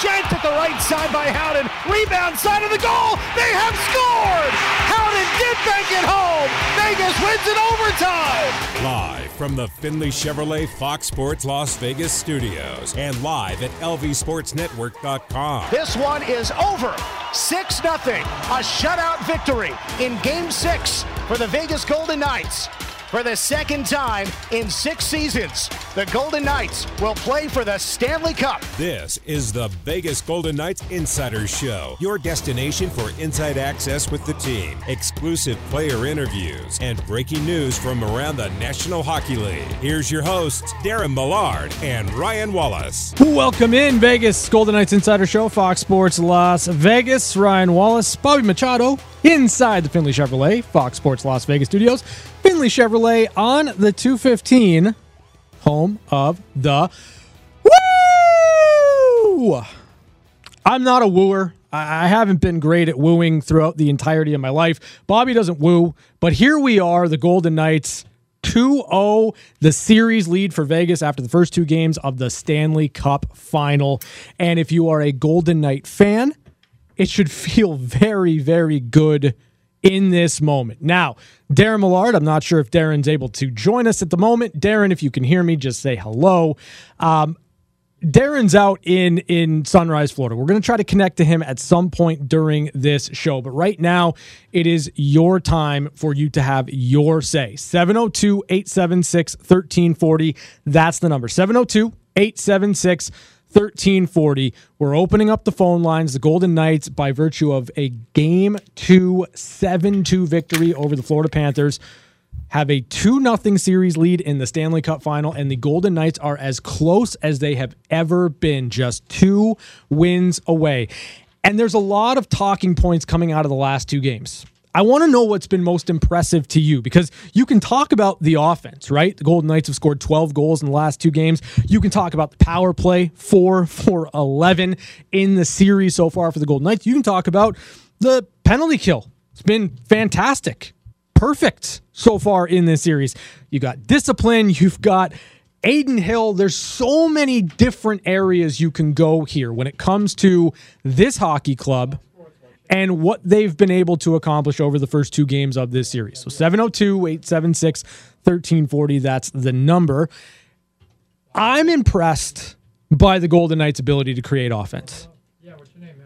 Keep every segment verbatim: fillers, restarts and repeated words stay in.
shanked at the right side by Howden. Rebound side of the goal. They have scored. Howden did bank it home. Vegas wins in overtime. Live from the Finlay Chevrolet Fox Sports Las Vegas studios and live at L V Sports Network dot com. This one is over. six nothing. A shutout victory in Game six for the Vegas Golden Knights. For the second time in six seasons, the Golden Knights will play for the Stanley Cup. This is the Vegas Golden Knights Insider Show, your destination for inside access with the team, exclusive player interviews, and breaking news from around the National Hockey League. Here's your hosts, Darren Millard and Ryan Wallace. Welcome in, Vegas Golden Knights Insider Show, Fox Sports Las Vegas. Ryan Wallace, Bobby Machado, inside the Finlay Chevrolet, Fox Sports Las Vegas studios. Finlay Chevrolet on the two fifteen, home of the woo! I'm not a wooer. I haven't been great at wooing throughout the entirety of my life. Bobby doesn't woo, but here we are, the Golden Knights, two oh, the series lead for Vegas after the first two games of the Stanley Cup final. And if you are a Golden Knight fan, it should feel very, very good in this moment. Now, Darren Millard, I'm not sure if Darren's able to join us at the moment. Darren, if you can hear me, just say hello. Um, Darren's out in, in Sunrise, Florida. We're going to try to connect to him at some point during this show. But right now, it is your time for you to have your say. seven oh two, eight seven six, one three four oh. That's the number. seven oh two, eight seven six, one three four oh. We're opening up the phone lines. The Golden Knights, by virtue of a Game two, seven two victory over the Florida Panthers, have a two nothing series lead in the Stanley Cup final, and the Golden Knights are as close as they have ever been, just two wins away. And there's a lot of talking points coming out of the last two games. I want to know what's been most impressive to you, because you can talk about the offense, right? The Golden Knights have scored twelve goals in the last two games. You can talk about the power play, four for eleven in the series so far for the Golden Knights. You can talk about the penalty kill. It's been fantastic, perfect so far in this series. You got discipline. You've got Adin Hill. There's so many different areas you can go here when it comes to this hockey club and what they've been able to accomplish over the first two games of this series. So seven oh two, eight seven six, one three four oh, that's the number. I'm impressed by the Golden Knights' ability to create offense.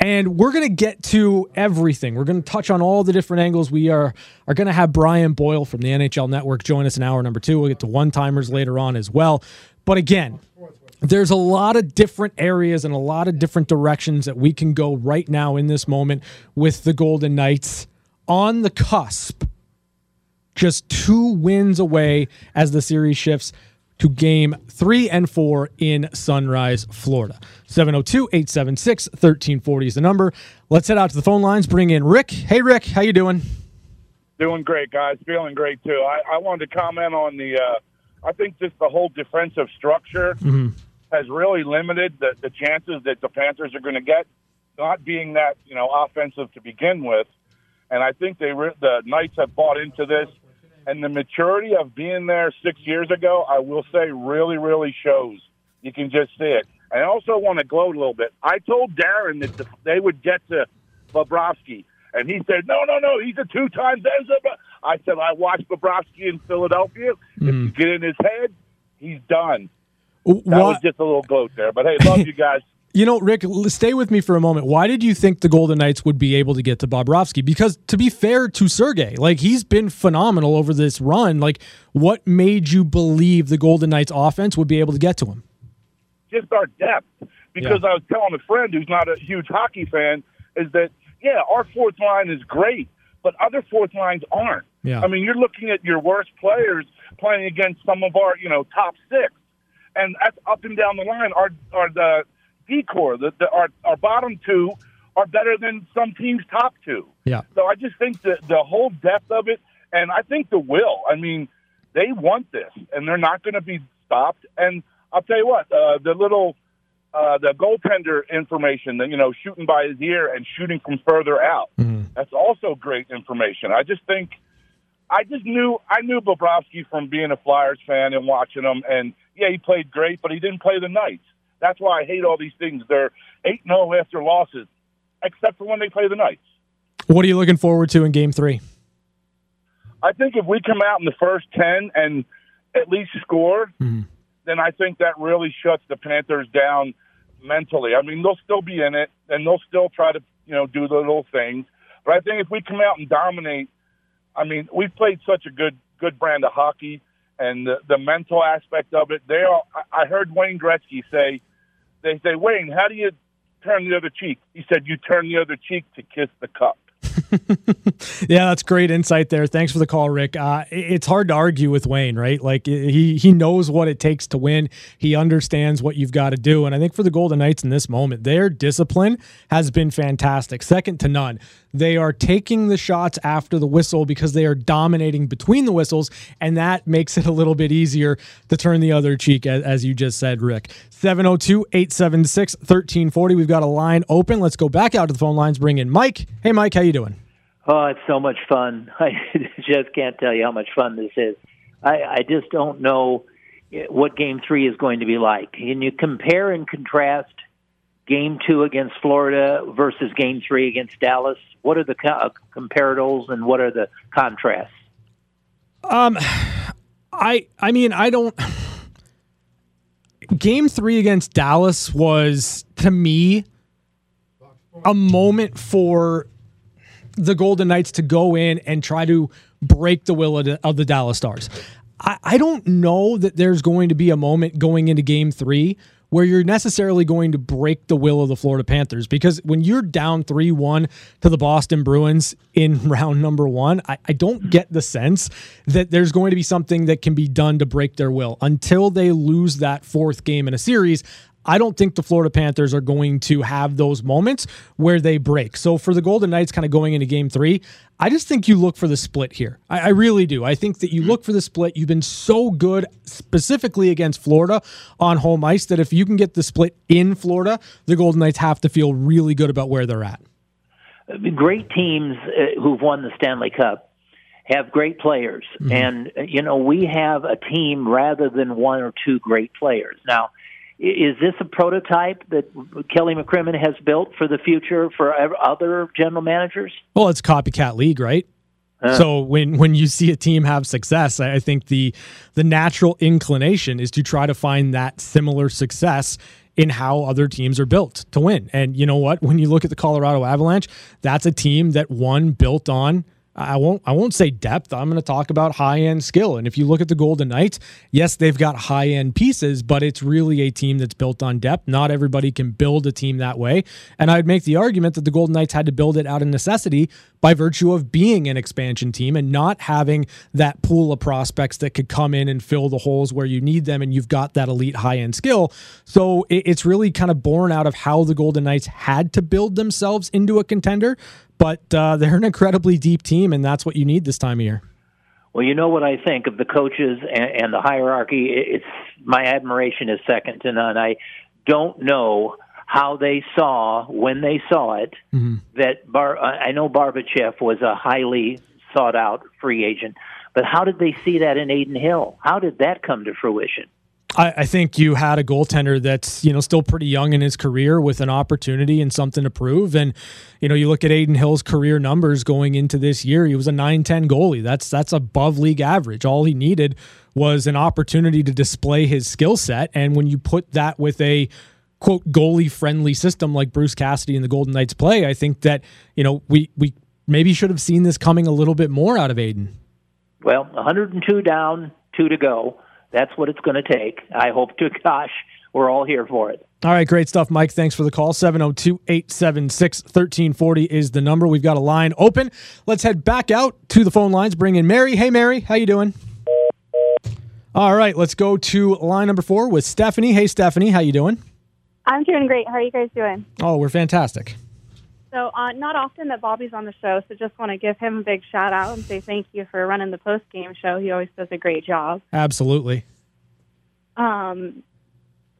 And we're going to get to everything. We're going to touch on all the different angles. We are, are going to have Brian Boyle from the N H L Network join us in hour number two. We'll get to one-timers later on as well. But again, there's a lot of different areas and a lot of different directions that we can go right now in this moment with the Golden Knights on the cusp, just two wins away as the series shifts to game three and four in Sunrise, Florida. seven oh two, eight seven six, one three four oh is the number. Let's head out to the phone lines, bring in Rick. Hey, Rick, how you doing? Doing great, guys. Feeling great, too. I, I wanted to comment on the uh, – I think just the whole defensive structure mm-hmm. – has really limited the, the chances that the Panthers are going to get, not being that, you know, offensive to begin with. And I think they re- the Knights have bought into this. And the maturity of being there six years ago, I will say, really, really shows. You can just see it. I also want to gloat a little bit. I told Darren that the, they would get to Bobrovsky, and he said, no, no, no, he's a two-time Denzel. I said, I watched Bobrovsky in Philadelphia. Mm. If you get in his head, he's done. That what? was just a little gloat there, but hey, love you guys. You know, Rick, stay with me for a moment. Why did you think the Golden Knights would be able to get to Bobrovsky? Because to be fair to Sergei, like, he's been phenomenal over this run. Like, what made you believe the Golden Knights offense would be able to get to him? Just our depth. Because yeah. I was telling a friend who's not a huge hockey fan is that, yeah, our fourth line is great, but other fourth lines aren't. Yeah. I mean, you're looking at your worst players playing against some of our, you know, top six. And that's up and down the line. Our our the decor, the, the our our bottom two are better than some teams' top two. Yeah. So I just think the the whole depth of it, and I think the will. I mean, they want this, and they're not going to be stopped. And I'll tell you what, uh, the little uh, the goaltender information, that you know, shooting by his ear and shooting from further out. Mm-hmm. That's also great information. I just think I just knew I knew Bobrovsky from being a Flyers fan and watching him. And yeah, he played great, but he didn't play the Knights. That's why I hate all these things. They're eight and oh after losses, except for when they play the Knights. What are you looking forward to in Game three? I think if we come out in the first ten and at least score, mm-hmm. then I think that really shuts the Panthers down mentally. I mean, they'll still be in it, and they'll still try to, you know, do the little things. But I think if we come out and dominate, I mean, we've played such a good good brand of hockey, and the, the mental aspect of it. They are. I heard Wayne Gretzky say, they say, Wayne, how do you turn the other cheek? He said, you turn the other cheek to kiss the cup. Yeah, that's great insight there. Thanks for the call, Rick. Uh, it's hard to argue with Wayne, right? Like he he knows what it takes to win. He understands what you've got to do. And I think for the Golden Knights in this moment, their discipline has been fantastic, second to none. They are taking the shots after the whistle because they are dominating between the whistles, and that makes it a little bit easier to turn the other cheek, as, as you just said, Rick. seven oh two, eight seven six, one three four oh. We've got a line open. Let's go back out to the phone lines, bring in Mike. Hey, Mike, how you doing? Oh, it's so much fun. I just can't tell you how much fun this is. I, I just don't know what Game three is going to be like. Can you compare and contrast Game two against Florida versus Game three against Dallas? What are the co- comparables and what are the contrasts? Um, I I mean, I don't... Game three against Dallas was, to me, a moment for the Golden Knights to go in and try to break the will of the, of the Dallas Stars. I, I don't know that there's going to be a moment going into Game three where you're necessarily going to break the will of the Florida Panthers, because when you're down three one to the Boston Bruins in round number one, I, I don't get the sense that there's going to be something that can be done to break their will. Until they lose that fourth game in a series, I don't think the Florida Panthers are going to have those moments where they break. So for the Golden Knights kind of going into Game three, I just think you look for the split here. I, I really do. I think that you look for the split. You've been so good specifically against Florida on home ice that if you can get the split in Florida, the Golden Knights have to feel really good about where they're at. Great teams who've won the Stanley Cup have great players. Mm-hmm. And, you know, we have a team rather than one or two great players. Now, is this a prototype that Kelly McCrimmon has built for the future for other general managers? Well, it's copycat league, right? Uh, so when, when you see a team have success, I think the the natural inclination is to try to find that similar success in how other teams are built to win. And you know what? When you look at the Colorado Avalanche, that's a team that won built on, I won't I won't say depth. I'm going to talk about high-end skill. And if you look at the Golden Knights, yes, they've got high-end pieces, but it's really a team that's built on depth. Not everybody can build a team that way. And I'd make the argument that the Golden Knights had to build it out of necessity by virtue of being an expansion team and not having that pool of prospects that could come in and fill the holes where you need them, and you've got that elite high-end skill. So it's really kind of born out of how the Golden Knights had to build themselves into a contender. But uh, they're an incredibly deep team, and that's what you need this time of year. Well, you know what I think of the coaches and, and the hierarchy. It's my admiration is second to none. I don't know how they saw when they saw it mm-hmm. that Bar. I know Barbashev was a highly sought out free agent, but how did they see that in Adin Hill? How did that come to fruition? I think you had a goaltender that's, you know, still pretty young in his career with an opportunity and something to prove. And, you know, you look at Adin Hill's career numbers going into this year, he was a nine ten goalie. That's that's above league average. All he needed was an opportunity to display his skill set. And when you put that with a quote goalie-friendly system like Bruce Cassidy and the Golden Knights play, I think that, you know, we we maybe should have seen this coming a little bit more out of Adin. Well, one hundred two down, two to go. That's what it's going to take. I hope to gosh, we're all here for it. All right, great stuff, Mike. Thanks for the call. seven oh two, eight seven six, one three four oh is the number. We've got a line open. Let's head back out to the phone lines, bring in Mary. Hey, Mary, how you doing? All right, let's go to line number four with Stephanie. Hey, Stephanie, how you doing? I'm doing great. How are you guys doing? Oh, we're fantastic. So uh, not often that Bobby's on the show, so just want to give him a big shout-out and say thank you for running the post-game show. He always does a great job. Absolutely. Um,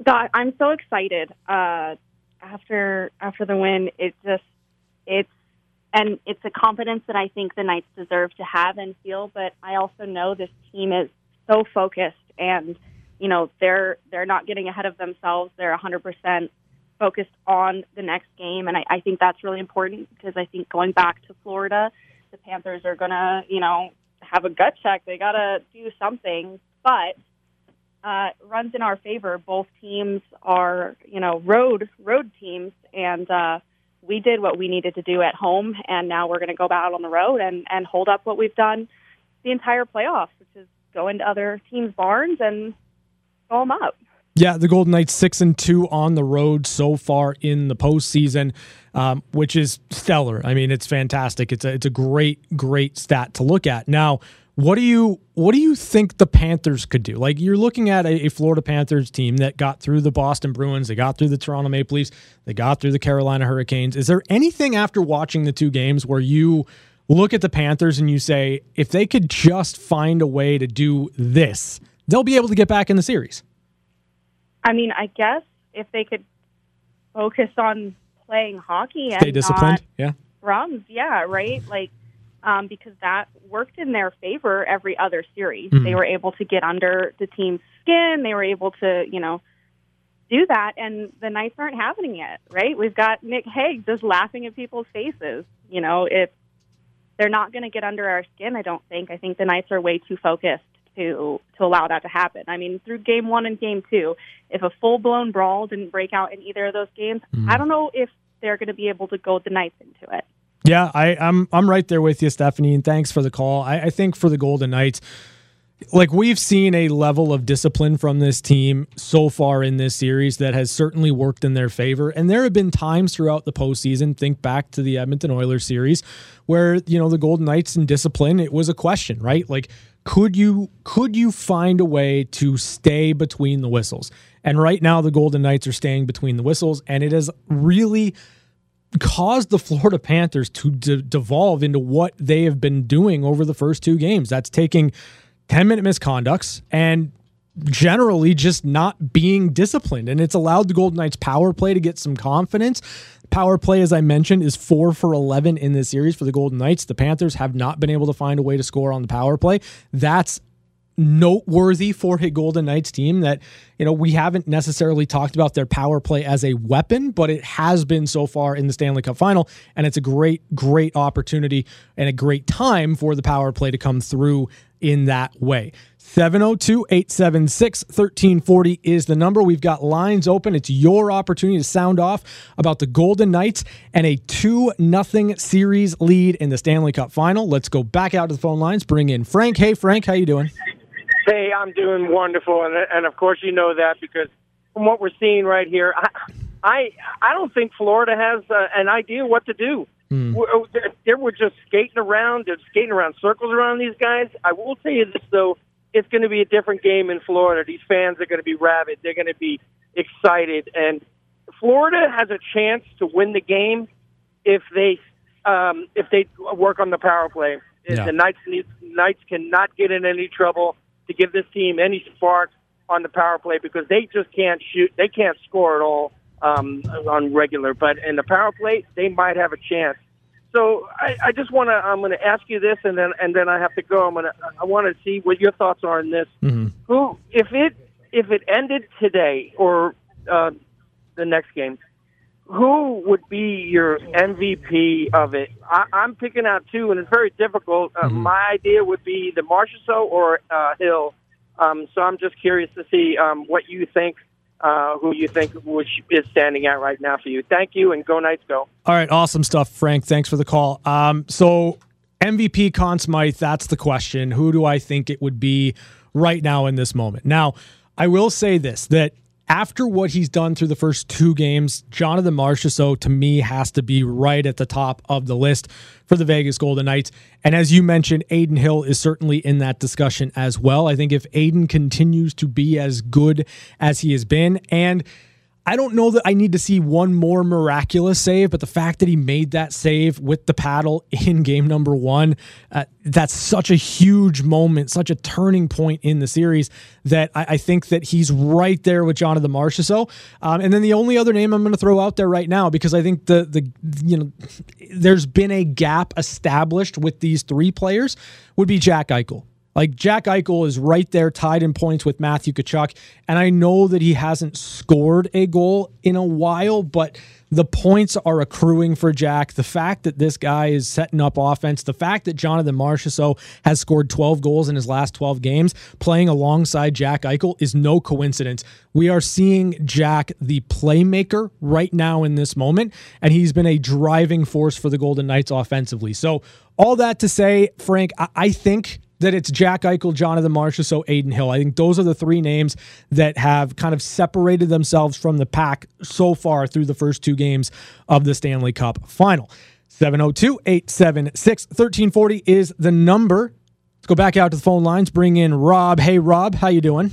God, I'm so excited uh, after after the win. It just it's and it's a confidence that I think the Knights deserve to have and feel, but I also know this team is so focused, and you know, they're they're not getting ahead of themselves. They're one hundred percent focused on the next game, and I, I think that's really important because I think going back to Florida, the Panthers are going to, you know, have a gut check. They got to do something, but uh, runs in our favor. Both teams are, you know, road road teams, and uh, we did what we needed to do at home, and now we're going to go out on the road and, and hold up what we've done the entire playoffs, which is go into other teams' barns and go them up. Yeah, the Golden Knights six and two on the road so far in the postseason, um, which is stellar. I mean, it's fantastic. It's a it's a great great stat to look at. Now, what do you what do you think the Panthers could do? Like, you're looking at a, a Florida Panthers team that got through the Boston Bruins, they got through the Toronto Maple Leafs, they got through the Carolina Hurricanes. Is there anything after watching the two games where you look at the Panthers and you say, if they could just find a way to do this, they'll be able to get back in the series? I mean, I guess if they could focus on playing hockey and stay disciplined, yeah, drums, yeah, right? Like, um, because that worked in their favor every other series. Mm. They were able to get under the team's skin. They were able to, you know, do that, and the Knights aren't having it, right? We've got Nick Hague just laughing at people's faces. You know, if they're not going to get under our skin, I don't think. I think the Knights are way too focused to to allow that to happen. I mean, through game one and game two, if a full-blown brawl didn't break out in either of those games, mm. I don't know if they're going to be able to go the Knights into it. Yeah, I, I'm I'm right there with you, Stephanie, and thanks for the call. I, I think for the Golden Knights, like, we've seen a level of discipline from this team so far in this series that has certainly worked in their favor. And there have been times throughout the postseason, think back to the Edmonton Oilers series, where, you know, the Golden Knights and discipline, it was a question, right? Like, could you could you find a way to stay between the whistles? And right now the Golden Knights are staying between the whistles, and it has really caused the Florida Panthers to de- devolve into what they have been doing over the first two games. That's taking ten-minute misconducts and generally just not being disciplined. And it's allowed the Golden Knights' power play to get some confidence. Power play, as I mentioned, is four for eleven in this series for the Golden Knights. The Panthers have not been able to find a way to score on the power play. That's noteworthy for a Golden Knights team that, you know, we haven't necessarily talked about their power play as a weapon, but it has been so far in the Stanley Cup final, and it's a great, great opportunity and a great time for the power play to come through in that way. seven oh two, eight seven six, one three four oh is the number. We've got lines open. It's your opportunity to sound off about the Golden Knights and a two nothing series lead in the Stanley Cup final. Let's go back out to the phone lines, bring in Frank. Hey, Frank, how you doing? Hey, I'm doing wonderful, and, and of course you know that because from what we're seeing right here, I I, I don't think Florida has uh, an idea what to do. Mm. We're, they were just skating around, they're skating around circles around these guys. I will tell you this, though, it's going to be a different game in Florida. These fans are going to be rabid. They're going to be excited, and Florida has a chance to win the game if they um, if they work on the power play. Yeah. The Knights, Knights cannot get in any trouble to give this team any spark on the power play because they just can't shoot. They can't score at all um, on regular. But in the power play, they might have a chance. So I, I just want to. I'm going to ask you this, and then and then I have to go. I'm going to. I want to see what your thoughts are on this. Mm-hmm. Who, if it if it ended today or uh, the next game, who would be your M V P of it? I, I'm picking out two, and it's very difficult. Uh, mm-hmm. My idea would be the Marchessault or uh, Hill. Um, so I'm just curious to see um, what you think. Uh, who you think which is standing out right now for you. Thank you, and go Knights, go. All right, awesome stuff, Frank. Thanks for the call. Um, so M V P Conn Smythe, that's the question. Who do I think it would be right now in this moment? Now, I will say this, that after what he's done through the first two games, Jonathan Marchessault, to me, has to be right at the top of the list for the Vegas Golden Knights. And as you mentioned, Adin Hill is certainly in that discussion as well. I think if Adin continues to be as good as he has been, and I don't know that I need to see one more miraculous save, but the fact that he made that save with the paddle in game number one, uh, that's such a huge moment, such a turning point in the series that I, I think that he's right there with Jonathan Marchessault. Um, and then the only other name I'm going to throw out there right now, because I think the the you know there's been a gap established with these three players, would be Jack Eichel. Like, Jack Eichel is right there tied in points with Matthew Tkachuk. And I know that he hasn't scored a goal in a while, but the points are accruing for Jack. The fact that this guy is setting up offense, the fact that Jonathan Marchessault has scored twelve goals in his last twelve games playing alongside Jack Eichel is no coincidence. We are seeing Jack, the playmaker, right now in this moment, and he's been a driving force for the Golden Knights offensively. So all that to say, Frank, I, I think that it's Jack Eichel, Jonathan Marchessault, Adin Hill. I think those are the three names that have kind of separated themselves from the pack so far through the first two games of the Stanley Cup final. seven oh two, eight seven six, one three four oh is the number. Let's go back out to the phone lines, bring in Rob. Hey, Rob, how you doing?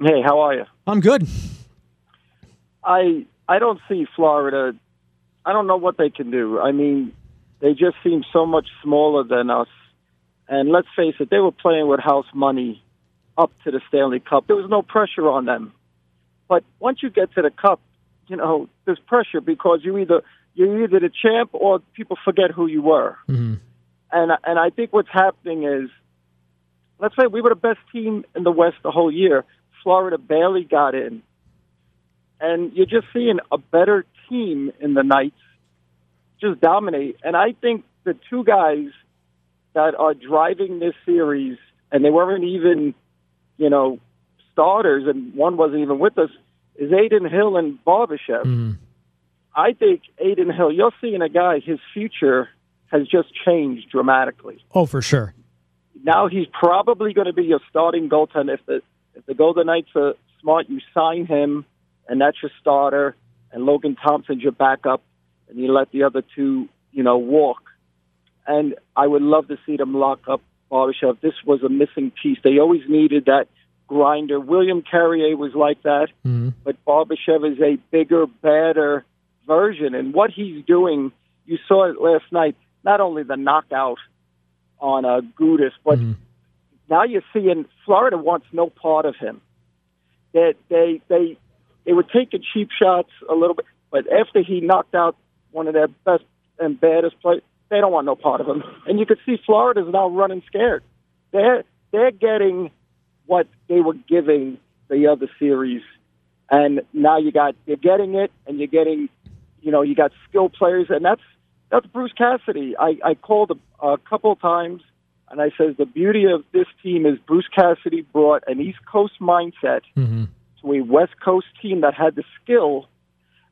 Hey, how are you? I'm good. I I don't see Florida. I don't know what they can do. I mean, they just seem so much smaller than us. And let's face it, they were playing with house money up to the Stanley Cup. There was no pressure on them. But once you get to the Cup, you know, there's pressure because you either, you're either the champ or people forget who you were. Mm-hmm. And and I think what's happening is, let's say we were the best team in the West the whole year. Florida barely got in. And you're just seeing a better team in the Knights just dominate. And I think the two guys that are driving this series, and they weren't even, you know, starters, and one wasn't even with us, is Adin Hill and Barbashev. Mm. I think Adin Hill, you're seeing a guy, his future has just changed dramatically. Oh, for sure. Now he's probably going to be your starting goaltender. If the, if the Golden Knights are smart, you sign him, and that's your starter, and Logan Thompson's your backup, and you let the other two, you know, walk. And I would love to see them lock up Barbashev. This was a missing piece. They always needed that grinder. William Carrier was like that. Mm-hmm. But Barbashev is a bigger, badder version. And what he's doing, you saw it last night, not only the knockout on uh, Gudas, but mm-hmm. now you're seeing Florida wants no part of him. That they, they, they, they were taking cheap shots a little bit, but after he knocked out one of their best and baddest players, they don't want no part of them. And you can see Florida's now running scared. They're, they're getting what they were giving the other series. And now you got, you're getting it, and you're getting, you know, you got skilled players. And that's that's Bruce Cassidy. I, I called a, a couple of times, and I says the beauty of this team is Bruce Cassidy brought an East Coast mindset mm-hmm. to a West Coast team that had the skill,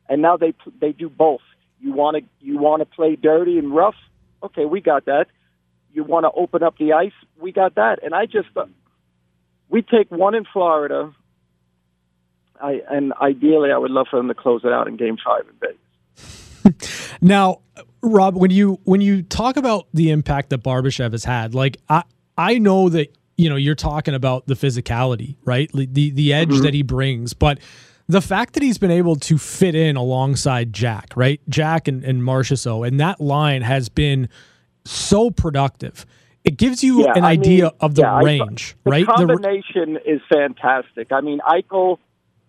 and now they they do both. You want to you want to play dirty and rough? Okay, we got that. You want to open up the ice? We got that. And I just, uh, we take one in Florida, I, and ideally I would love for them to close it out in Game five in Vegas. Now, Rob, when you when you talk about the impact that Barbashev has had, like I, I know that, you know, you're talking about the physicality, right? The, the edge mm-hmm. that he brings, but the fact that he's been able to fit in alongside Jack, right? Jack and, and Marchessault, and that line has been so productive. It gives you yeah, an I idea mean, of the yeah, range, I, the right? Combination the combination is fantastic. I mean, Eichel,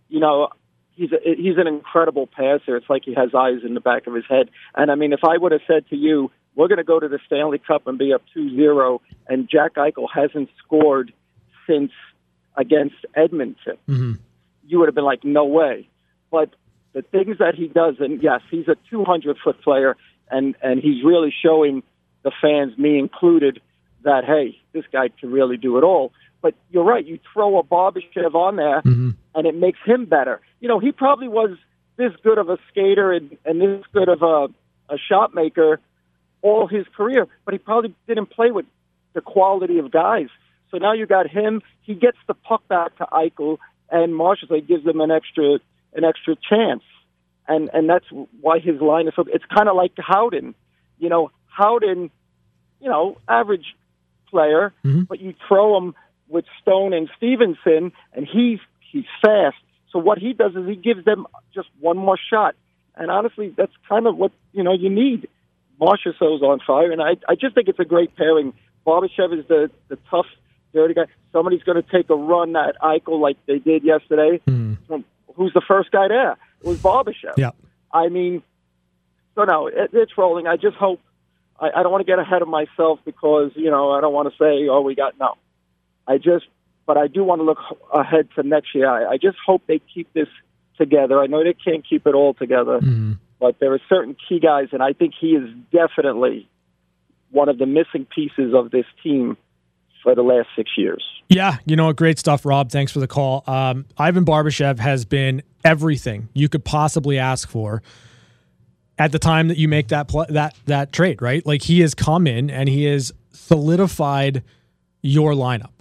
you know, he's a, he's an incredible passer. It's like he has eyes in the back of his head. And, I mean, if I would have said to you, we're going to go to the Stanley Cup and be up two zero, and Jack Eichel hasn't scored since against Edmonton. Mm-hmm. You would have been like, no way. But the things that he does, and yes, he's a two hundred foot player, and, and he's really showing the fans, me included, that, hey, this guy can really do it all. But you're right, you throw a Barbashev on there, mm-hmm. and it makes him better. You know, he probably was this good of a skater and, and this good of a, a shot maker all his career, but he probably didn't play with the quality of guys. So now you got him. He gets the puck back to Eichel, and Marchessault gives them an extra an extra chance. And and that's why his line is so... It's kind of like Howden. You know, Howden, you know, average player, mm-hmm. but you throw him with Stone and Stephenson, and he's, he's fast. So what he does is he gives them just one more shot. And honestly, that's kind of what, you know, you need. Marchessault's on fire, and I, I just think it's a great pairing. Barbashev is the, the tough... dirty guy. Somebody's going to take a run at Eichel like they did yesterday. Mm. Who's the first guy there? It was Barbashev. Yeah. I mean, so no, it, it's rolling. I just hope, I, I don't want to get ahead of myself because, you know, I don't want to say, oh, we got, no. I just, but I do want to look ahead to next year. I, I just hope they keep this together. I know they can't keep it all together, mm-hmm. but there are certain key guys, and I think he is definitely one of the missing pieces of this team for the last six years. Yeah, you know, great stuff, Rob. Thanks for the call. Um, Ivan Barbashev has been everything you could possibly ask for at the time that you make that pl- that that trade, right? Like, he has come in and he has solidified your lineup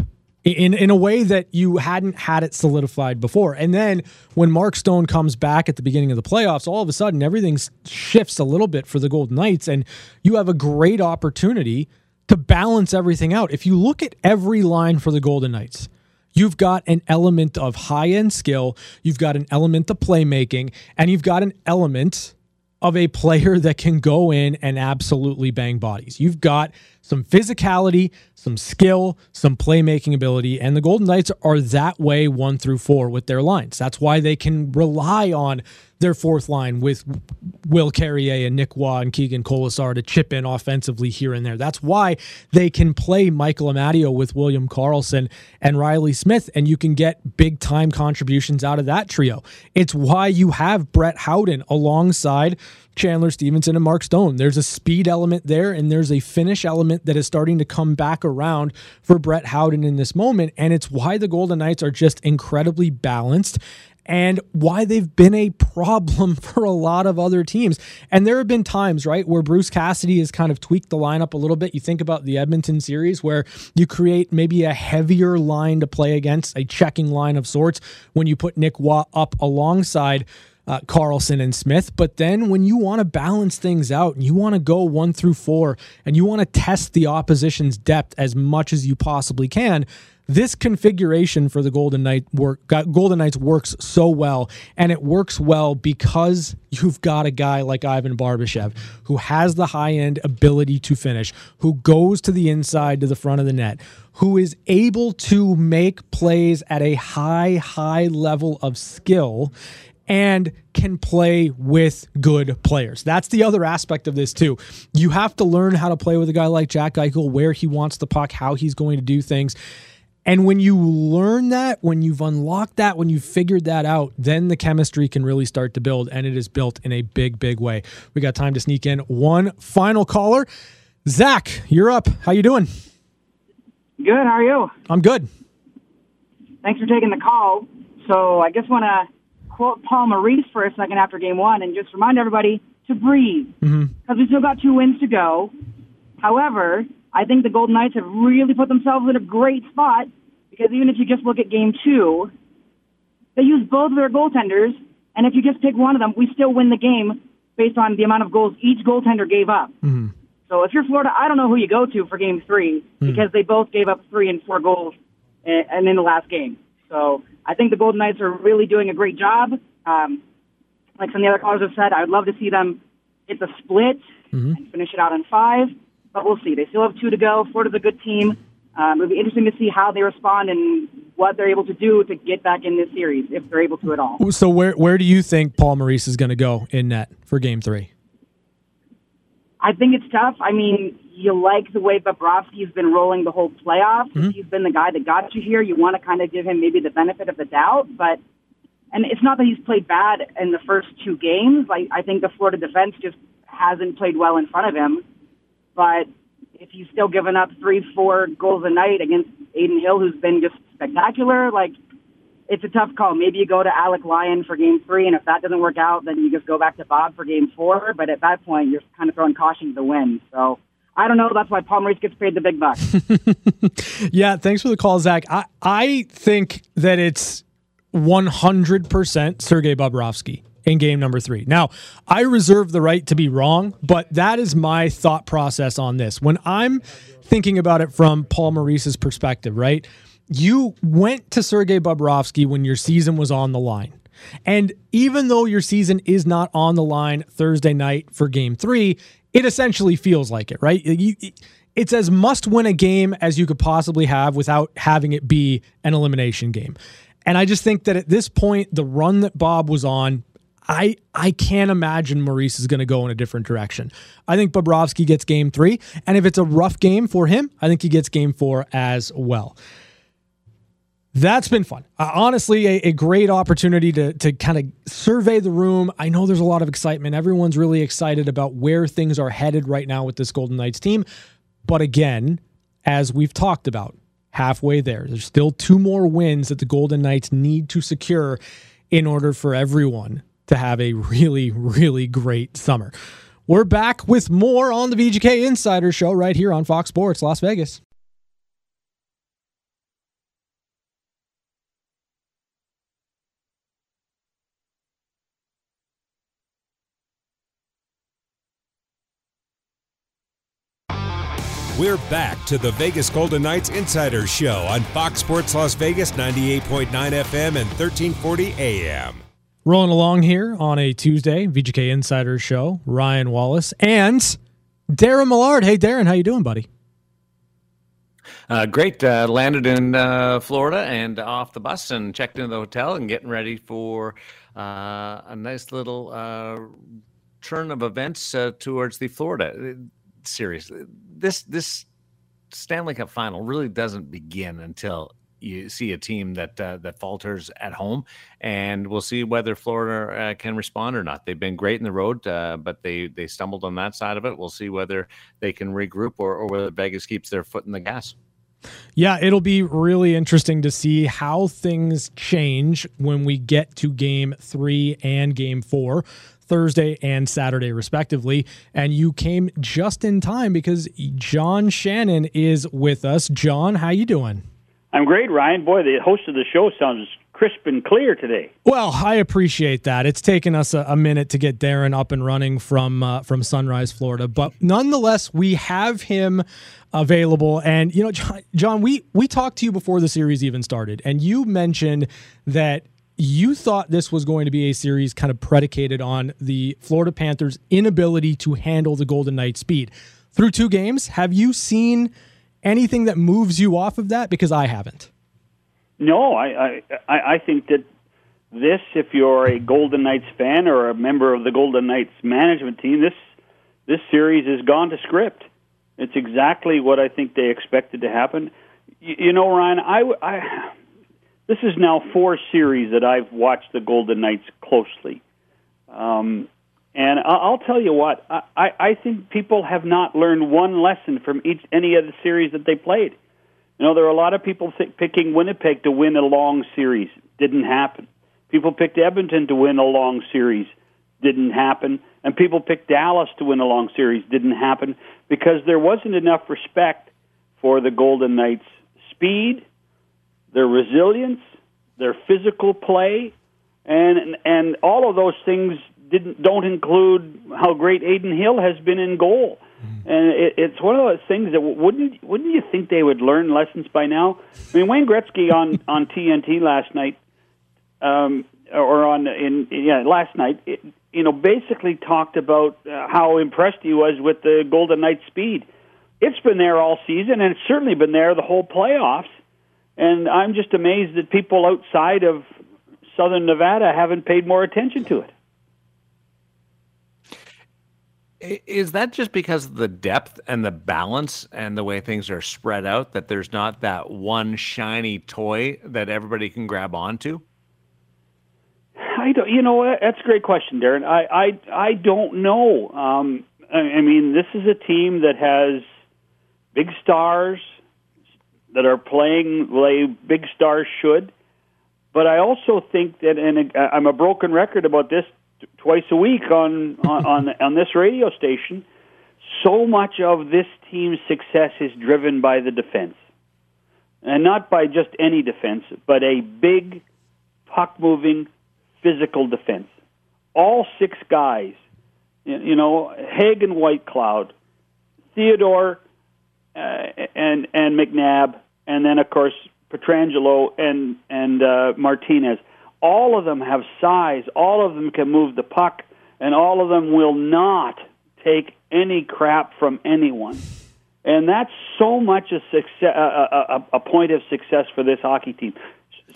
in in a way that you hadn't had it solidified before. And then when Mark Stone comes back at the beginning of the playoffs, all of a sudden everything shifts a little bit for the Golden Knights, and you have a great opportunity to balance everything out. If you look at every line for the Golden Knights, you've got an element of high-end skill, you've got an element of playmaking, and you've got an element of a player that can go in and absolutely bang bodies. You've got some physicality, some skill, some playmaking ability, and the Golden Knights are that way one through four with their lines. That's why they can rely on their fourth line with Will Carrier and Nick Waugh and Keegan Colasar to chip in offensively here and there. That's why they can play Michael Amadio with William Karlsson and Riley Smith, and you can get big-time contributions out of that trio. It's why you have Brett Howden alongside Chandler Stephenson and Mark Stone. There's a speed element there, and there's a finish element that is starting to come back around for Brett Howden in this moment, and it's why the Golden Knights are just incredibly balanced and why they've been a problem for a lot of other teams. And there have been times, right, where Bruce Cassidy has kind of tweaked the lineup a little bit. You think about the Edmonton series where you create maybe a heavier line to play against, a checking line of sorts, when you put Nick Waugh up alongside uh, Karlsson and Smith. But then when you want to balance things out and you want to go one through four and you want to test the opposition's depth as much as you possibly can, this configuration for the Golden Knight work, Golden Knights works so well, and it works well because you've got a guy like Ivan Barbashev who has the high-end ability to finish, who goes to the inside to the front of the net, who is able to make plays at a high, high level of skill, and can play with good players. That's the other aspect of this too. You have to learn how to play with a guy like Jack Eichel, where he wants the puck, how he's going to do things. And when you learn that, when you've unlocked that, when you've figured that out, then the chemistry can really start to build, and it is built in a big, big way. We got time to sneak in one final caller. Zach, you're up. How you doing? Good. How are you? I'm good. Thanks for taking the call. So I just want to quote Paul Maurice for a second after game one and just remind everybody to breathe, because mm-hmm. we still got two wins to go. However, I think the Golden Knights have really put themselves in a great spot, because even if you just look at game two, they use both of their goaltenders, and if you just pick one of them, we still win the game based on the amount of goals each goaltender gave up. Mm-hmm. So if you're Florida, I don't know who you go to for game three, mm-hmm. because they both gave up three and four goals in, and in the last game. So I think the Golden Knights are really doing a great job. Um, like some of the other callers have said, I would love to see them hit the split mm-hmm. and finish it out in five. But we'll see. They still have two to go. Florida's a good team. Um, it'll be interesting to see how they respond and what they're able to do to get back in this series, if they're able to at all. So where where do you think Paul Maurice is going to go in net for game three? I think it's tough. I mean, you like the way Bobrovsky's been rolling the whole playoffs. Mm-hmm. He's been the guy that got you here. You want to kind of give him maybe the benefit of the doubt. But and it's not that he's played bad in the first two games. Like, I think the Florida defense just hasn't played well in front of him. But if he's still giving up three, four goals a night against Adin Hill, who's been just spectacular, like, it's a tough call. Maybe you go to Alec Lyon for game three, and if that doesn't work out, then you just go back to Bob for game four. But at that point, you're kind of throwing caution to the wind. So I don't know. That's why Paul Maurice gets paid the big bucks. Yeah, thanks for the call, Zach. I, I think that it's one hundred percent Sergei Bobrovsky in game number three. Now, I reserve the right to be wrong, but that is my thought process on this. When I'm thinking about it from Paul Maurice's perspective, right? You went to Sergei Bobrovsky when your season was on the line. And even though your season is not on the line Thursday night for game three, it essentially feels like it, right? You, it's as must-win a game as you could possibly have without having it be an elimination game. And I just think that at this point, the run that Bob was on, I, I can't imagine Maurice is going to go in a different direction. I think Bobrovsky gets game three, and if it's a rough game for him, I think he gets game four as well. that's been fun. Uh, honestly, a, a great opportunity to to kind of survey the room. I know there's a lot of excitement. Everyone's really excited about where things are headed right now with this Golden Knights team. But again, as we've talked about, halfway there. There's still two more wins that the Golden Knights need to secure in order for everyone to have a really, really great summer. We're back with more on the V G K Insider Show right here on Fox Sports Las Vegas. We're back to the Vegas Golden Knights Insider Show on Fox Sports Las Vegas, ninety-eight point nine F M and thirteen forty A M. Rolling along here on a Tuesday, V G K Insider Show, Ryan Wallace and Darren Millard. Hey, Darren, how you doing, buddy? Uh, great. Uh, landed in uh, Florida and off the bus and checked into the hotel and getting ready for uh, a nice little uh, turn of events uh, towards the Florida series. This this Stanley Cup final really doesn't begin until you see a team that uh, that falters at home, and we'll see whether Florida uh, can respond or not. They've been great in the road, uh, but they they stumbled on that side of it. We'll see whether they can regroup or, or whether Vegas keeps their foot in the gas. Yeah, it'll be really interesting to see how things change when we get to game three and game four, Thursday and Saturday respectively. And you came just in time because John Shannon is with us. John, how you doing? I'm great, Ryan. Boy, the host of the show sounds crisp and clear today. Well, I appreciate that. It's taken us a, a minute to get Darren up and running from uh, from Sunrise, Florida, but nonetheless, we have him available. And you know, John, John, we we talked to you before the series even started, and you mentioned that you thought this was going to be a series kind of predicated on the Florida Panthers' inability to handle the Golden Knights' speed. Through two games, have you seen anything that moves you off of that? Because I haven't. No, I I, I think that this, if you're a Golden Knights fan or a member of the Golden Knights management team, this this series has gone to script. It's exactly what I think they expected to happen. You, you know, Ryan, I... I this is now four series that I've watched the Golden Knights closely. Um, and I'll, I'll tell you what, I, I, I think people have not learned one lesson from each any of the series that they played. You know, there are a lot of people th- picking Winnipeg to win a long series. Didn't happen. People picked Edmonton to win a long series. Didn't happen. And people picked Dallas to win a long series. Didn't happen. Because there wasn't enough respect for the Golden Knights' speed, their resilience, their physical play, and and all of those things didn't don't include how great Adin Hill has been in goal. And it, it's one of those things that wouldn't wouldn't you think they would learn lessons by now? I mean, Wayne Gretzky on, on T N T last night, um, or on in yeah last night, it, you know, basically talked about uh, how impressed he was with the Golden Knights' speed. It's been there all season, and it's certainly been there the whole playoffs. And I'm just amazed that people outside of Southern Nevada haven't paid more attention to it. Is that just because of the depth and the balance and the way things are spread out, that there's not that one shiny toy that everybody can grab onto? I don't, you know, that's a great question, Darren. I, I, I don't know. Um, I mean, this is a team that has big stars that are playing like big stars should. But I also think that, and I'm a broken record about this t- twice a week on, on, on, on this radio station, so much of this team's success is driven by the defense. And not by just any defense, but a big, puck-moving, physical defense. All six guys, you know, Hague and White Cloud, Theodore, Uh, and and McNabb, and then of course Pietrangelo and and uh, Martinez. All of them have size. All of them can move the puck, and all of them will not take any crap from anyone. And that's so much a success, a, a, a point of success for this hockey team.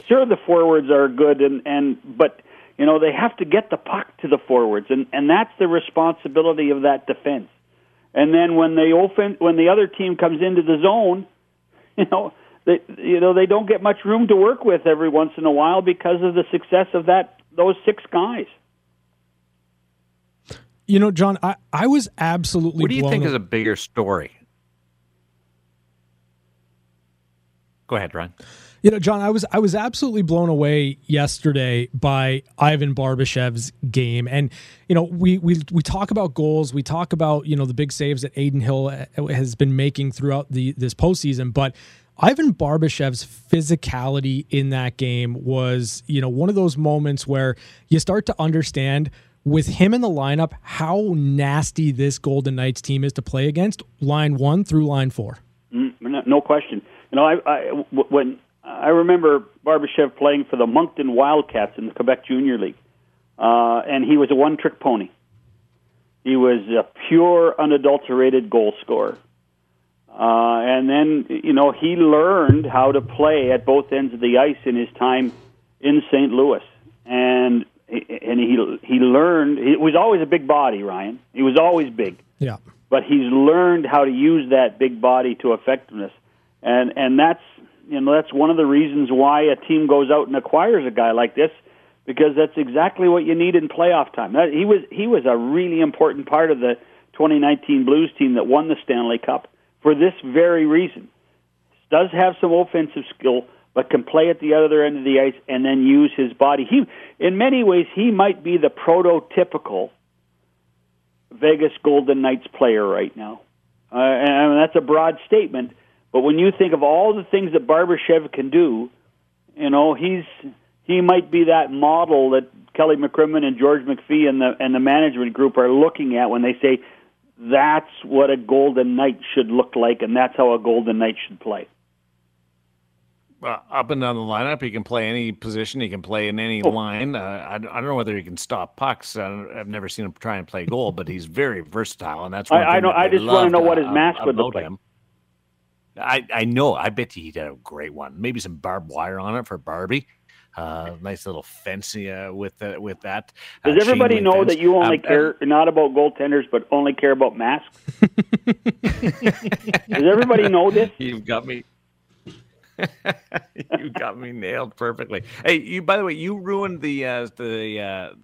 Sure, the forwards are good, and, and but you know they have to get the puck to the forwards, and, and that's the responsibility of that defense. And then when they open, when the other team comes into the zone, you know, they, you know, they don't get much room to work with every once in a while because of the success of that those six guys. You know, John, I, I was absolutely. What do you think up. is a bigger story? Go ahead, Ryan. You know, John, I was I was absolutely blown away yesterday by Ivan Barbashev's game, and you know, we we we talk about goals, we talk about you know the big saves that Adin Hill has been making throughout the this postseason, but Ivan Barbashev's physicality in that game was you know one of those moments where you start to understand, with him in the lineup, how nasty this Golden Knights team is to play against, line one through line four. No question. You know, I, I, when, I remember Barbashev playing for the Moncton Wildcats in the Quebec Junior League, uh, and he was a one-trick pony. He was a pure, unadulterated goal scorer. Uh, and then, you know, he learned how to play at both ends of the ice in his time in Saint Louis. And... And he he learned, he was always a big body, Ryan. He was always big. Yeah. But he's learned how to use that big body to effectiveness. And and that's you know that's one of the reasons why a team goes out and acquires a guy like this, because that's exactly what you need in playoff time. That, he was he was a really important part of the twenty nineteen Blues team that won the Stanley Cup for this very reason. Does have some offensive skill, but can play at the other end of the ice and then use his body. He, in many ways, he might be the prototypical Vegas Golden Knights player right now. Uh, and that's a broad statement, but when you think of all the things that Barbashev can do, you know, he's he might be that model that Kelly McCrimmon and George McPhee and the and the management group are looking at when they say that's what a Golden Knight should look like and that's how a Golden Knight should play. Uh, up and down the lineup, he can play any position. He can play in any oh. line. Uh, I, I don't know whether he can stop pucks. I don't, I've never seen him try and play goal, but he's very versatile, and that's one I, I, know, that I just want to know what his uh, mask would look like. Him. I, I know. I bet you he did a great one. Maybe some barbed wire on it for Barbie. Uh, nice little fence uh, with the, with that. Uh, Does everybody know fence. that you only um, care uh, not about goaltenders, but only care about masks? Does everybody know this? You've got me. You got me nailed perfectly. Hey, you. By the way, you ruined the uh, the uh,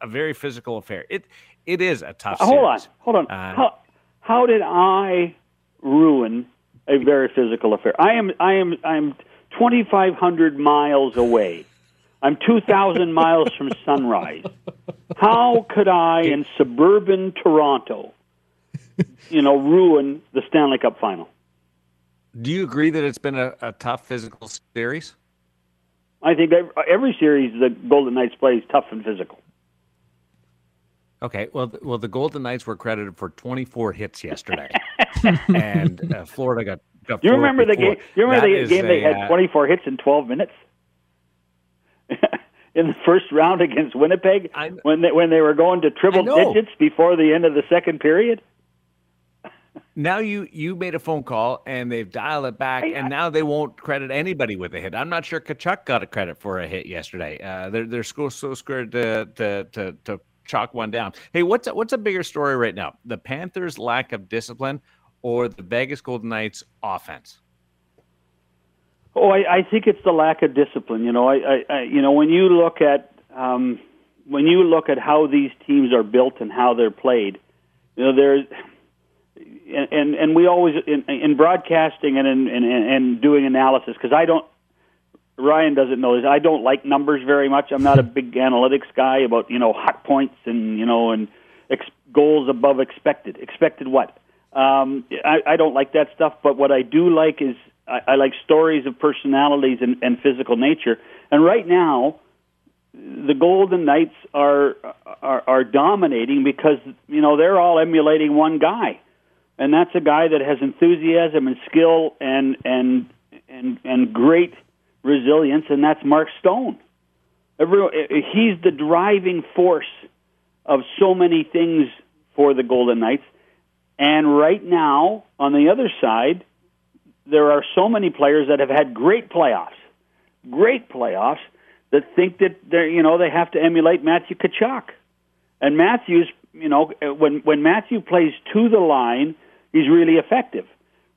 a very physical affair. It it is a tough. Uh, hold on, hold on. Uh, how, how did I ruin a very physical affair? I am I am I'm twenty-five hundred miles away. I'm two thousand miles from sunrise. How could I, in suburban Toronto, you know, ruin the Stanley Cup final? Do you agree that it's been a, a tough physical series? I think every, every series the Golden Knights play is tough and physical. Okay, well, well, the Golden Knights were credited for twenty-four hits yesterday, and uh, Florida got. got Do you remember the game? You remember that the game a, they had twenty-four hits in twelve minutes in the first round against Winnipeg I, when they, when they were going to triple digits before the end of the second period. Now you, you made a phone call, and they've dialed it back, and now they won't credit anybody with a hit. I'm not sure Tkachuk got a credit for a hit yesterday. Uh, they're they're so, so scared to, to to to chalk one down. Hey, what's a, what's a bigger story right now? The Panthers' lack of discipline or the Vegas Golden Knights' offense? Oh, I, I think it's the lack of discipline. You know, I, I, I you know when you look at um, when you look at how these teams are built and how they're played, you know there's. And, and and we always in, in broadcasting and in and, and doing analysis, because I don't Ryan doesn't know this. I don't like numbers very much. I'm not a big analytics guy about you know hot points and you know and ex- goals above expected. Expected what? Um, I, I don't like that stuff. But what I do like is I, I like stories of personalities and, and physical nature. And right now, the Golden Knights are are, are dominating because you know they're all emulating one guy. And that's a guy that has enthusiasm and skill and and and and great resilience, and that's Mark Stone. Everyone, he's the driving force of so many things for the Golden Knights. And right now, on the other side, there are so many players that have had great playoffs, great playoffs, that think that they're you know they have to emulate Matthew Tkachuk, and Matthew's you know when when Matthew plays to the line. He's really effective.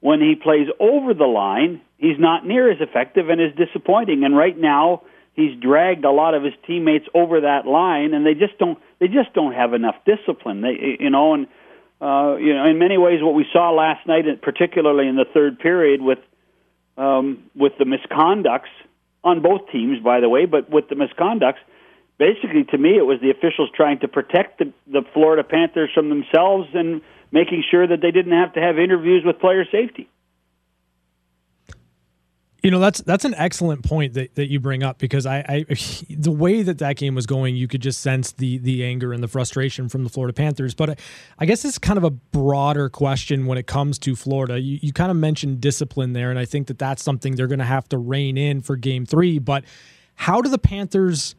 When he plays over the line, he's not near as effective and is disappointing. And right now, he's dragged a lot of his teammates over that line, and they just don't they just don't have enough discipline. They, you know, and uh, you know, in many ways, what we saw last night, particularly in the third period, with um, with the misconducts on both teams, by the way, but with the misconducts. Basically, to me, it was the officials trying to protect the, the Florida Panthers from themselves and making sure that they didn't have to have interviews with player safety. You know, that's that's an excellent point that, that you bring up, because I, I the way that that game was going, you could just sense the the anger and the frustration from the Florida Panthers. But I, I guess it's kind of a broader question when it comes to Florida. You, you kind of mentioned discipline there, and I think that that's something they're going to have to rein in for Game three. But how do the Panthers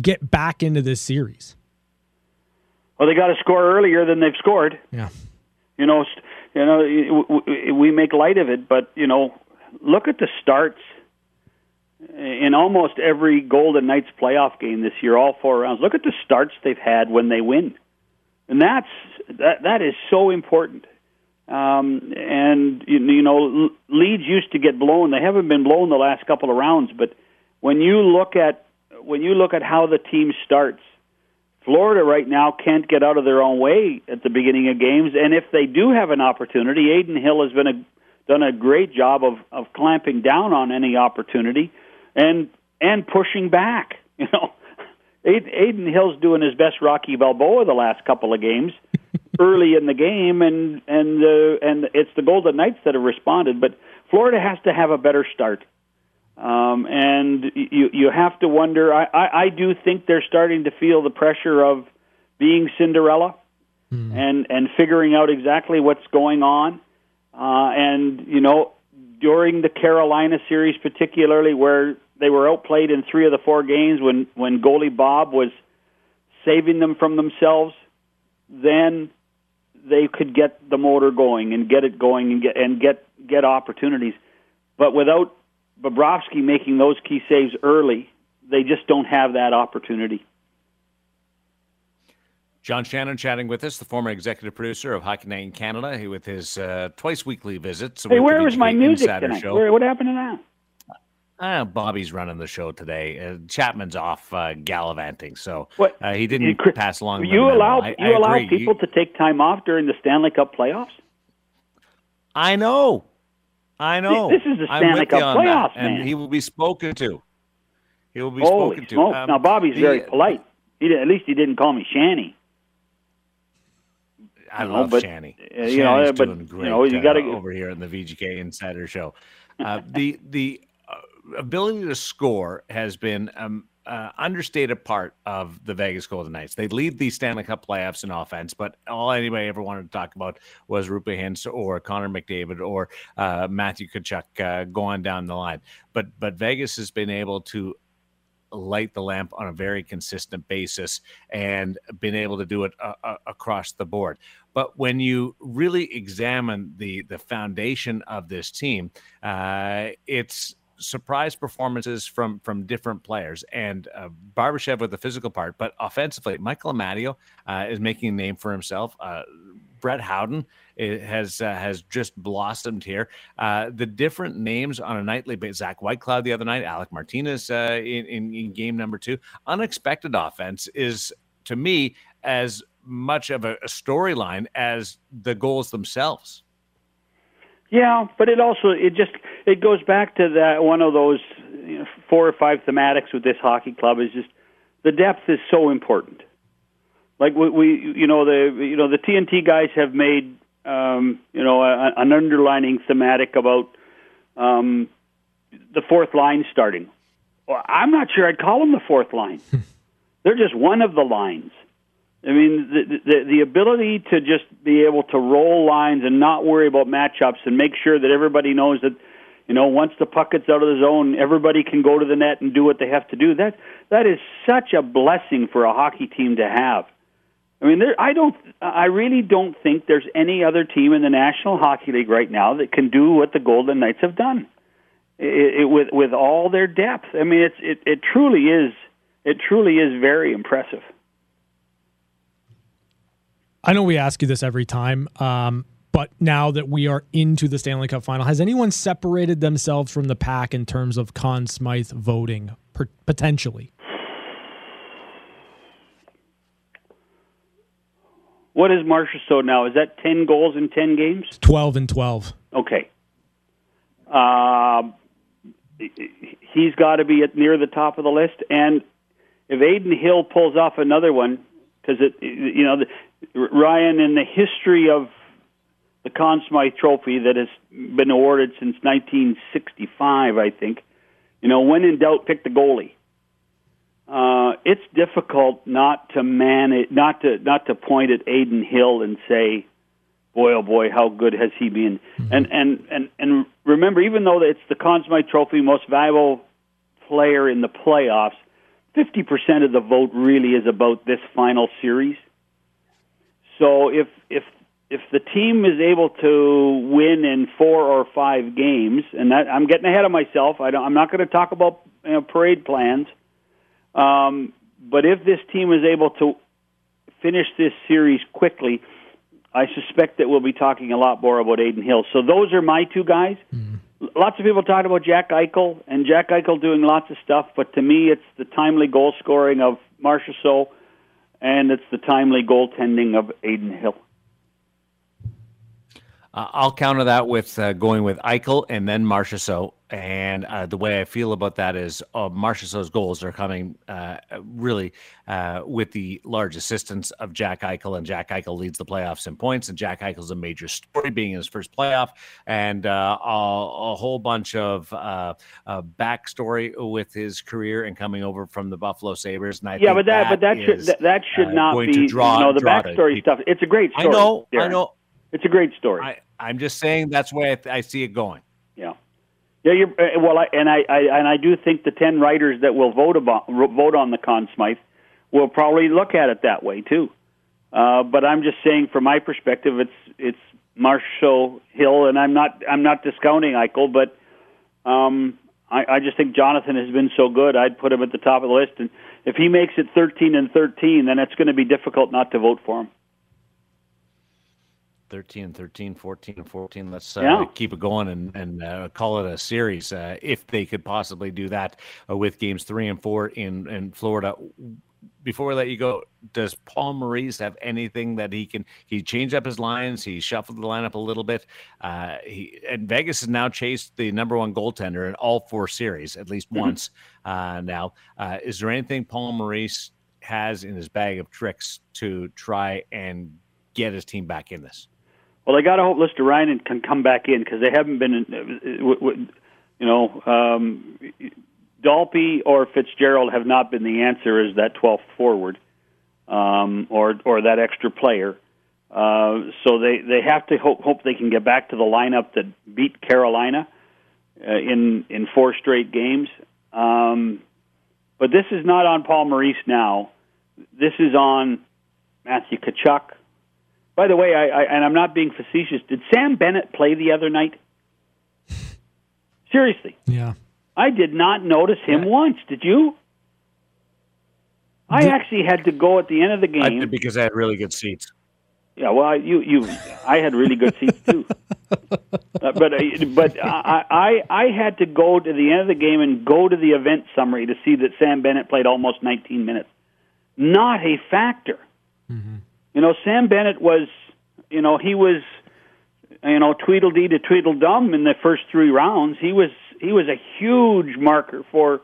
get back into this series? Well, they got to score earlier than they've scored. Yeah, you know, you know, we make light of it, but you know, look at the starts in almost every Golden Knights playoff game this year, all four rounds. Look at the starts they've had when they win, and that's that. That is so important. Um, and you know, leads used to get blown. They haven't been blown the last couple of rounds, but when you look at When you look at how the team starts, Florida right now can't get out of their own way at the beginning of games, and if they do have an opportunity, Adin Hill has been a, done a great job of, of clamping down on any opportunity and and pushing back. You know, Adin Hill's doing his best Rocky Balboa the last couple of games, early in the game, and and uh, and it's the Golden Knights that have responded. But Florida has to have a better start. Um, and you you have to wonder. I, I, I do think they're starting to feel the pressure of being Cinderella mm. and, and figuring out exactly what's going on. Uh, and, you know, during the Carolina series particularly, where they were outplayed in three of the four games when, when goalie Bob was saving them from themselves, then they could get the motor going and get it going and get, and get, get opportunities. But without Bobrovsky making those key saves early, they just don't have that opportunity. John Shannon chatting with us, the former executive producer of Hockey Night in Canada, with his uh, twice-weekly visits. Hey, where was my music tonight? Where, what happened to that? Uh, Bobby's running the show today. Uh, Chapman's off uh, gallivanting, so uh, he didn't you, pass along. You allow, I, you I allow agree. people you, to take time off during the Stanley Cup playoffs? I know. I know. This is the Stanley Cup playoffs, that, man. And he will be spoken to. He will be Holy spoken smoke. to. Um, now, Bobby's he, very polite. He did, at least he didn't call me Shanny. I you love know, but, Shanny. Uh, you know, but doing great, you know, you got to uh, over here on the V G K Insider Show. Uh, the the uh, ability to score has been an um, uh, understated part of the Vegas Golden Knights. They lead the Stanley Cup playoffs in offense, but all anybody ever wanted to talk about was Roope Hintz or Connor McDavid or uh, Matthew Tkachuk uh, going down the line. But but Vegas has been able to light the lamp on a very consistent basis and been able to do it uh, uh, across the board. But when you really examine the the foundation of this team, uh, it's surprise performances from from different players, and uh, Barbashev with the physical part, but offensively, Michael Amadio uh, is making a name for himself. Uh, Brett Howden has uh, has just blossomed here. Uh, the different names on a nightly basis. Zach Whitecloud the other night, Alec Martinez uh, in, in in game number two. Unexpected offense is, to me, as much of a, a storyline as the goals themselves. Yeah, but it also it just it goes back to that one of those you know, four or five thematics with this hockey club is just the depth is so important. Like we, we you know the you know the T N T guys have made um, you know a, an underlining thematic about um, the fourth line starting. Well, I'm not sure I'd call them the fourth line. They're just one of the lines. I mean, the, the the ability to just be able to roll lines and not worry about matchups and make sure that everybody knows that, you know, once the puck gets out of the zone, everybody can go to the net and do what they have to do. That that is such a blessing for a hockey team to have. I mean, there, I don't, I really don't think there's any other team in the National Hockey League right now that can do what the Golden Knights have done it, it, with with all their depth. I mean, it's it, it truly is it truly is very impressive. I know we ask you this every time, um, But now that we are into the Stanley Cup final, has anyone separated themselves from the pack in terms of Conn Smythe voting, potentially? What is Marchessault now? Is that ten goals in ten games? twelve and twelve. Okay. Uh, he's got to be at near the top of the list. And if Adin Hill pulls off another one, because, you know, the, Ryan, in the history of the Conn Smythe Trophy that has been awarded since nineteen sixty-five, I think. You know, when in doubt, pick the goalie. Uh, it's difficult not to manage, not to not to point at Adin Hill and say, "Boy, oh boy, how good has he been?" Mm-hmm. And and and and remember, even though it's the Conn Smythe Trophy most valuable player in the playoffs, fifty percent of the vote really is about this final series. So if if If the team is able to win in four or five games, and that, I'm getting ahead of myself, I don't, I'm not going to talk about you know, parade plans, um, but if this team is able to finish this series quickly, I suspect that we'll be talking a lot more about Adin Hill. So those are my two guys. Mm-hmm. Lots of people talk about Jack Eichel, and Jack Eichel doing lots of stuff, but to me it's the timely goal scoring of Marchessault, and it's the timely goaltending of Adin Hill. Uh, I'll counter that with uh, going with Eichel and then Marchessault. And uh, the way I feel about that is uh, Marchessault's goals are coming uh, really uh, with the large assistance of Jack Eichel, and Jack Eichel leads the playoffs in points, and Jack Eichel's a major story being in his first playoff, and uh, a, a whole bunch of uh, uh, backstory with his career and coming over from the Buffalo Sabres. And I yeah, think but that, that but that is, should that, that should uh, not going be to draw, you know, the draw backstory stuff. It's a great story. I know, Darren. I know. It's a great story. I, I'm just saying that's where I, th- I see it going. Yeah, yeah. You're, well, I, and I, I and I do think the ten writers that will vote about vote on the Conn Smythe will probably look at it that way too. Uh, but I'm just saying, from my perspective, it's it's Marchessault, Hill, and I'm not I'm not discounting Eichel, but um, I, I just think Jonathan has been so good. I'd put him at the top of the list, and if he makes it thirteen and thirteen, then it's going to be difficult not to vote for him. thirteen, thirteen, fourteen, and fourteen. Let's uh, yeah. keep it going and, and uh, call it a series. Uh, if they could possibly do that uh, with games three and four in, in Florida. Before we let you go, does Paul Maurice have anything that he can – he changed up his lines. He shuffled the lineup a little bit. Uh, he, and Vegas has now chased the number one goaltender in all four series, at least mm-hmm. once uh, now. Uh, is there anything Paul Maurice has in his bag of tricks to try and get his team back in this? Well, I got to hope Lister Ryan can come back in, because they haven't been, in, you know, um, Dalpy or Fitzgerald have not been the answer as that twelfth forward um, or or that extra player. Uh, so they, they have to hope, hope they can get back to the lineup that beat Carolina uh, in in four straight games. Um, but this is not on Paul Maurice now. This is on Matthew Tkachuk. By the way, I, I, and I'm not being facetious, did Sam Bennett play the other night? Seriously. Yeah. I did not notice him yeah. once. Did you? I did, actually had to go at the end of the game. I did, because I had really good seats. Yeah, well, you, you, I had really good seats, too. uh, but uh, but I, I, I had to go to the end of the game and go to the event summary to see that Sam Bennett played almost nineteen minutes. Not a factor. Mm-hmm. You know, Sam Bennett was, you know, he was, you know, Tweedledee to Tweedledum in the first three rounds. He was he was a huge marker for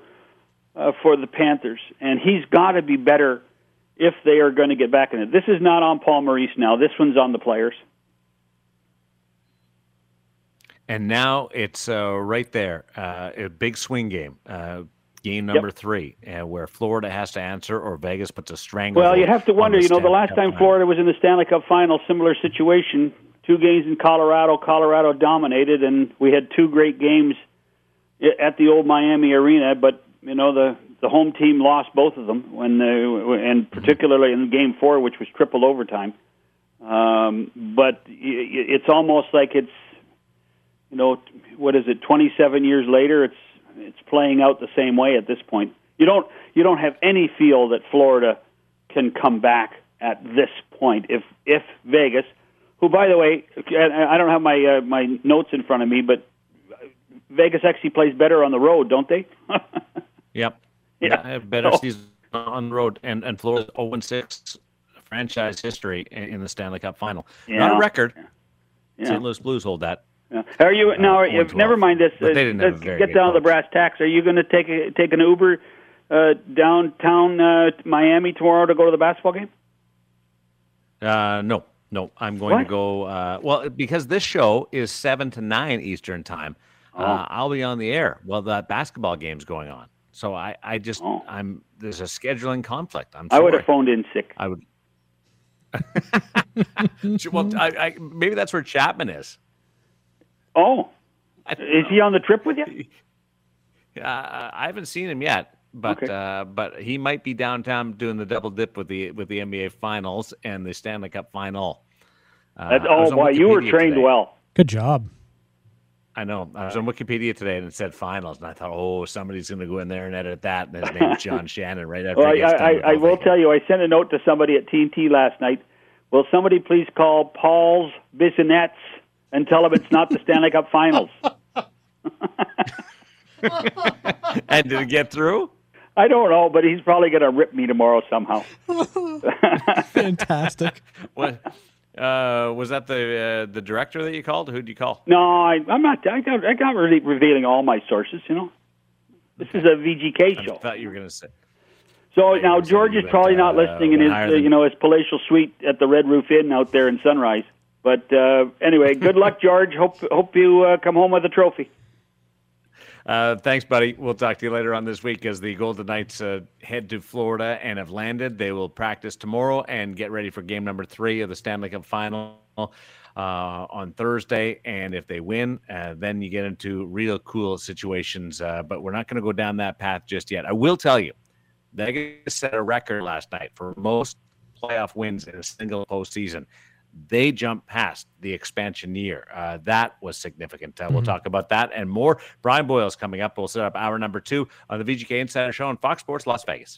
uh, for the Panthers, and he's got to be better if they are going to get back in it. This is not on Paul Maurice now. This one's on the players. And now it's uh, right there, uh, a big swing game. Uh, Game number yep. three, uh, where Florida has to answer or Vegas puts a strangle. Well, you have to wonder, you know, the last time Florida was in the Stanley Cup final, similar situation, two games in Colorado, Colorado dominated, and we had two great games at the old Miami Arena, but, you know, the, the home team lost both of them, when they, and particularly in game four, which was triple overtime. Um, but it's almost like it's, you know, what is it, twenty-seven years later, it's, It's playing out the same way at this point. You don't you don't have any feel that Florida can come back at this point if if Vegas, who, by the way, I don't have my uh, my notes in front of me, but Vegas actually plays better on the road, don't they? Yep. Yeah. I have better so. season on the road, and, and Florida's oh and six franchise history in the Stanley Cup final. Yeah. Not a record. Yeah. Yeah. Saint Louis Blues hold that. Yeah. Are you uh, now? If, never mind this. Uh, let's get down to the brass tacks. Are you going to take a, take an Uber uh, downtown uh, Miami tomorrow to go to the basketball game? Uh, no, no. I'm going what? to go. Uh, well, because this show is seven to nine Eastern time. Oh. Uh, I'll be on the air while the basketball game's going on. So I, I just, oh. I'm. There's a scheduling conflict. I'm. Sorry. I would have phoned in sick. I would. Well, I, I, maybe that's where Chapman is. Oh, is he on the trip with you? Uh, I haven't seen him yet, but okay. uh, but he might be downtown doing the double dip with the with the N B A Finals and the Stanley Cup Final. Uh, that's, oh, boy, you were trained today. Well. Good job. I know. I was on Wikipedia today and it said Finals, and I thought, oh, somebody's going to go in there and edit that, and his name's John Shannon right after. Well, he gets I, I, I will tell you, I sent a note to somebody at T N T last night. Will somebody please call Paul's Bissonnettes and tell him it's not the Stanley Cup Finals? And did it get through? I don't know, but he's probably going to rip me tomorrow somehow. Fantastic. What uh, was that? The uh, the director that you called? Who'd you call? No, I, I'm not. I got. I got really revealing all my sources. You know, this is a V G K show. I thought you were going to say. So now George is probably not uh, listening in his uh, you know his palatial suite at the Red Roof Inn out there in Sunrise. But uh, anyway, good luck, George. Hope hope you uh, come home with a trophy. Uh, thanks, buddy. We'll talk to you later on this week as the Golden Knights uh, head to Florida and have landed. They will practice tomorrow and get ready for game number three of the Stanley Cup Final uh, on Thursday. And if they win, uh, then you get into real cool situations. Uh, but we're not going to go down that path just yet. I will tell you, Vegas set a record last night for most playoff wins in a single postseason. They jumped past the expansion year. Uh, that was significant. Uh, we'll mm-hmm. talk about that and more. Brian Boyle is coming up. We'll set up hour number two on the V G K Insider Show on Fox Sports Las Vegas.